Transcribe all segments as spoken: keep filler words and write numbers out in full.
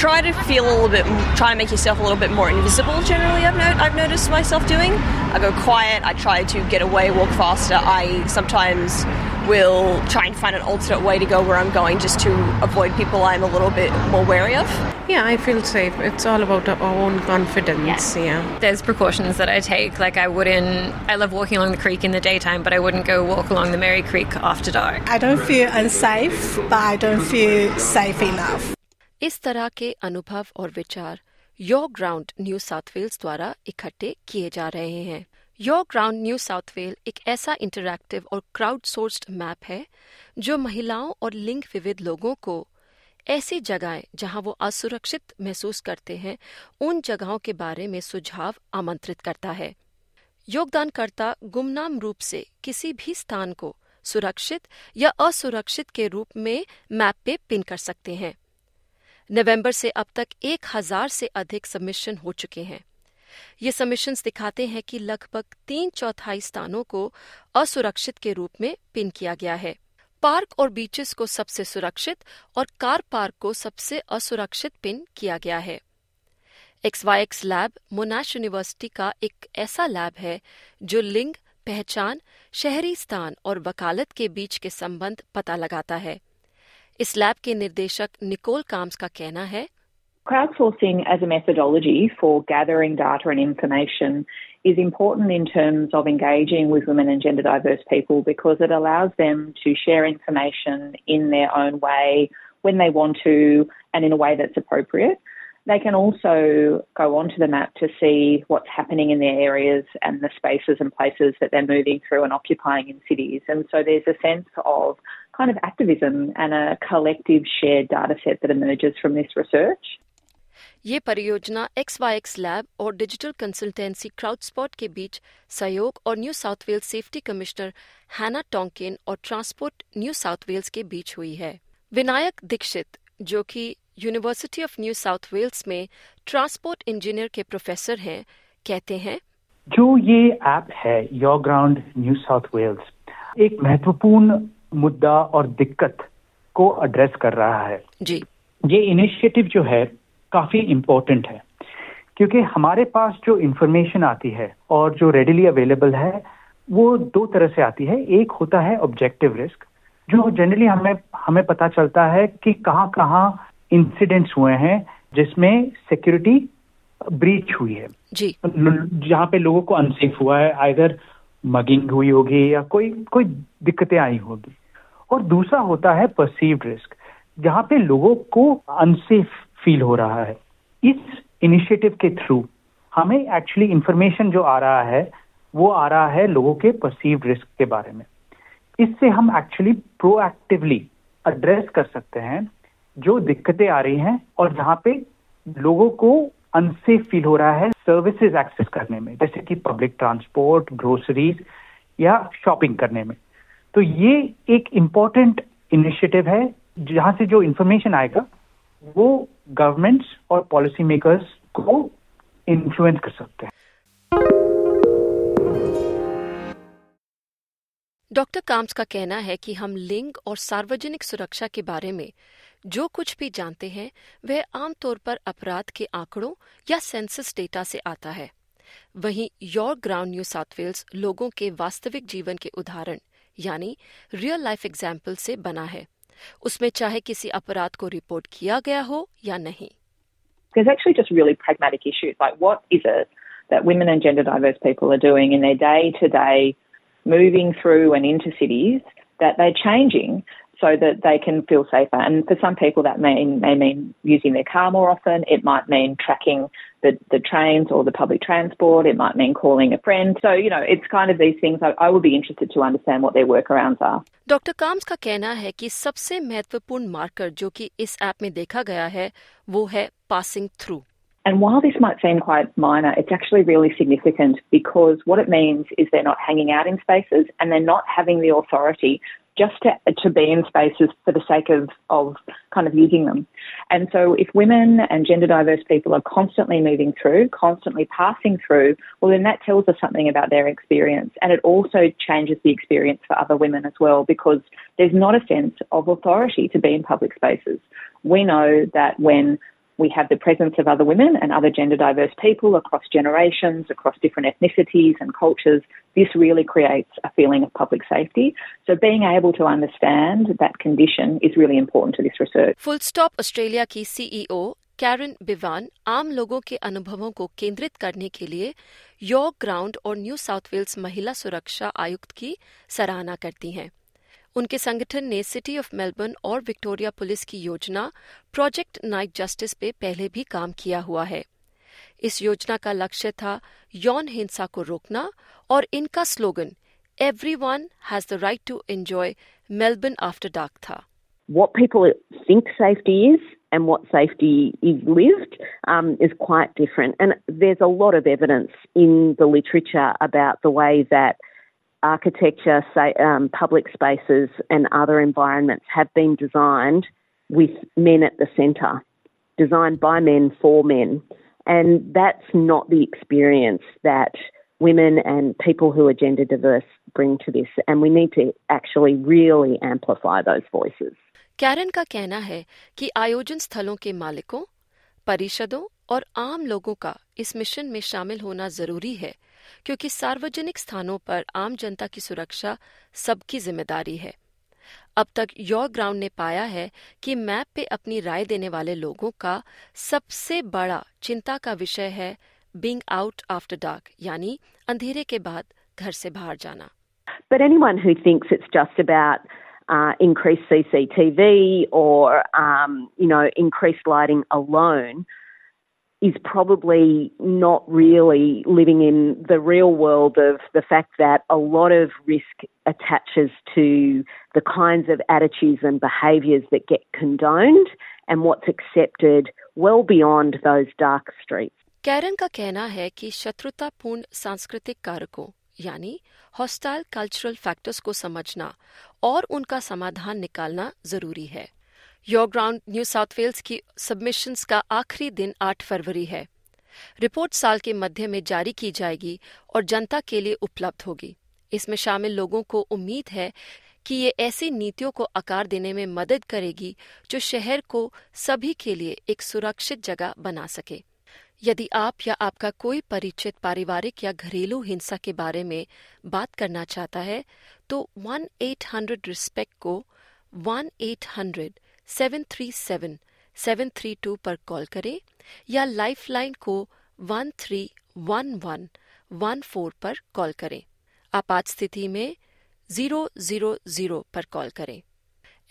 Try to feel a little bit, try to make yourself a little bit more invisible generally, I've, no, I've noticed myself doing. I go quiet, I try to get away, walk faster. I sometimes will try and find an alternate way to go where I'm going just to avoid people I'm a little bit more wary of. Yeah, I feel safe. It's all about our own confidence, yeah. yeah. There's precautions that I take, like I wouldn't, I love walking along the creek in the daytime, but I wouldn't go walk along the Merry Creek after dark. I don't feel unsafe, but I don't feel safe enough. इस तरह के अनुभव और विचार your ground New South Wales द्वारा इकट्ठे किए जा रहे हैं। Your ground New South Wales एक ऐसा इंटरैक्टिव और क्राउडसोर्स्ड मैप है जो महिलाओं और लिंग विविध लोगों को ऐसी जगहें जहां वो असुरक्षित महसूस करते हैं, उन जगहों के बारे में सुझाव आमंत्रित करता है। योगदानकर्ता गुमनाम रूप से किसी भी स्थान को सुरक्षित या असुरक्षित के रूप में मैप पे पिन कर सकते हैं। नवंबर से अब तक एक हजार से अधिक सबमिशन हो चुके हैं। ये सबमिशंस दिखाते हैं कि लगभग तीन चौथाई स्थानों को असुरक्षित के रूप में पिन किया गया है। पार्क और बीचेस को सबसे सुरक्षित और कार पार्क को सबसे असुरक्षित पिन किया गया है। X Y X lab Monash university का एक ऐसा लैब है जो लिंग, पहचान, शहरी स्थान और वकालत के बीच के संबंध पता लगाता है। इस लैब के निर्देशक निकोल काम्स का कहना है, crowdsourcing as a methodology for gathering data and information is important in terms of engaging with women and gender diverse people because it allows them to share information in their own way when they want to and in a way that's appropriate. They can also go onto the map to see what's happening in their areas and the spaces and places that they're moving through and occupying in cities. And so there's a sense of kind of activism and a collective shared data set that emerges from this research. ये परियोजना X Y X lab और digital consultancy Crowdspot के बीच सहयोग और New South Wales safety commissioner Hannah Tonkin और transport New South Wales के बीच हुई है। विनायक दीक्षित, जो कि university of New South Wales में ट्रांसपोर्ट इंजीनियर के प्रोफेसर हैं, कहते हैं, जो ये ऐप है your ground New South Wales एक महत्वपूर्ण मुद्दा और दिक्कत को एड्रेस कर रहा है जी। ये इनिशिएटिव जो है काफी इम्पोर्टेंट है क्योंकि हमारे पास जो इंफॉर्मेशन आती है और जो रेडिली अवेलेबल है वो दो तरह से आती है। एक होता है ऑब्जेक्टिव रिस्क, जो जनरली हमें हमें पता चलता है कि कहाँ कहाँ इंसिडेंट्स हुए हैं जिसमें सिक्योरिटी ब्रीच हुई है जी, जहाँ पे लोगों को अनसेफ हुआ है, आइदर मगिंग हुई होगी या कोई कोई दिक्कतें आई होगी। और दूसरा होता है परसीव्ड रिस्क, जहाँ पे लोगों को अनसेफ फील हो रहा है। इस इनिशिएटिव के थ्रू हमें एक्चुअली इंफॉर्मेशन जो आ रहा है वो आ रहा है लोगों के परसीव्ड रिस्क के बारे में। इससे हम एक्चुअली प्रोएक्टिवली एड्रेस कर सकते हैं जो दिक्कतें आ रही हैं और जहाँ पे लोगों को अनसेफ फील हो रहा है सर्विसेज एक्सेस करने में, जैसे कि पब्लिक ट्रांसपोर्ट, ग्रोसरीज या शॉपिंग करने में। तो ये एक इम्पोर्टेंट इनिशिएटिव है जहाँ से जो इन्फॉर्मेशन आएगा वो गवर्नमेंट्स और पॉलिसी मेकर्स को इन्फ्लुएंस कर सकते हैं। डॉक्टर काम्स का कहना है कि हम लिंग और सार्वजनिक सुरक्षा के बारे में जो कुछ भी जानते हैं वह आमतौर पर अपराध के आंकड़ों या सेंसस डेटा से आता है। वहीं your ground New South Wales लोगों के वास्तविक जीवन के उदाहरण यानी रियल लाइफ एग्जाम्पल से बना है, उसमें चाहे किसी अपराध को रिपोर्ट किया गया हो या नहीं। There's actually just really pragmatic issues, like what is it that women and gender diverse people are doing in their day-to-day moving through and into cities that they're changing so that they can feel safer. And for some people that may, may mean using their car more often. It might mean tracking the, the trains or the public transport. It might mean calling a friend. So, you know, it's kind of these things. I, I would be interested to understand what their workarounds are. Doctor calms का कहना है कि सबसे महत्वपूर्ण marker जो कि इस app में देखा गया है वो है passing through. And while this might seem quite minor, it's actually really significant because what it means is they're not hanging out in spaces and they're not having the authority just to, to be in spaces for the sake of, of kind of using them. And so if women and gender diverse people are constantly moving through, constantly passing through, well, then that tells us something about their experience. And it also changes the experience for other women as well, because there's not a sense of authority to be in public spaces. We know that when we have the presence of other women and other gender diverse people across generations, across different ethnicities and cultures. This really creates a feeling of public safety. So being able to understand that condition is really important to this research. Full Stop Australia की C E O Karen Bivan आम लोगों के अनुभवों को केंद्रित करने के लिए योर ग्राउंड और न्यू साउथ वेल्स महिला सुरक्षा आयुक्त की सराहना करती हैं. उनके संगठन ने सिटी ऑफ मेलबर्न और विक्टोरिया पुलिस की योजना प्रोजेक्ट नाइट जस्टिस पे पहले भी काम किया हुआ है. इस योजना का लक्ष्य था यौन हिंसा को रोकना और इनका slogan everyone has the right to enjoy Melbourne after dark था. What people think safety is and what safety is lived um, is quite different. And there's a lot of evidence in the literature about the way that architecture, say, um, public spaces and other environments have been designed with men at the centre, designed by men for men. And that's not the experience that women and people who are gender diverse bring to this. And we need to actually really amplify those voices. Karen का कहना है कि आयोजन स्थलों के मालिकों, परिषदों और आम लोगों का इस मिशन में शामिल होना जरूरी है क्योंकि सार्वजनिक स्थानों पर आम जनता की सुरक्षा सबकी जिम्मेदारी है. अब तक योर ग्राउंड ने पाया है कि मैप पे अपनी राय देने वाले लोगों का सबसे बड़ा चिंता का विषय है बीइंग आउट आफ्टर डार्क यानी अंधेरे के बाद घर से बाहर जाना. But anyone who thinks it's just about uh, increased C C T V or um, you know increased lighting alone is probably not really living in the real world of the fact that a lot of risk attaches to the kinds of attitudes and behaviours that get condoned and what's accepted well beyond those dark streets. Karen का कहना है कि शत्रुतापूर्ण सांस्कृतिक कारकों यानी hostile cultural factors को समझना और उनका समाधान निकालना जरूरी है. Your ground New South Wales की सबमिशंस का आखिरी दिन आठ फरवरी है. रिपोर्ट साल के मध्य में जारी की जाएगी और जनता के लिए उपलब्ध होगी. इसमें शामिल लोगों को उम्मीद है कि ये ऐसी नीतियों को आकार देने में मदद करेगी जो शहर को सभी के लिए एक सुरक्षित जगह बना सके. यदि आप या आपका कोई परिचित पारिवारिक या घरेलू हिंसा के बारे में बात करना चाहता है तो वन एट हंड्रेड रिस्पेक्ट को one eight hundred seven three seven seven three two पर कॉल करें या लाइफलाइन को one three one one one four पर कॉल करें. आपात स्थिति में जीरो जीरो जीरो पर कॉल करें.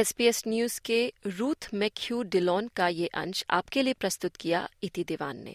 एसबीएस न्यूज के रूथ मैक्यूडिलन का ये अंश आपके लिए प्रस्तुत किया इति दीवान ने.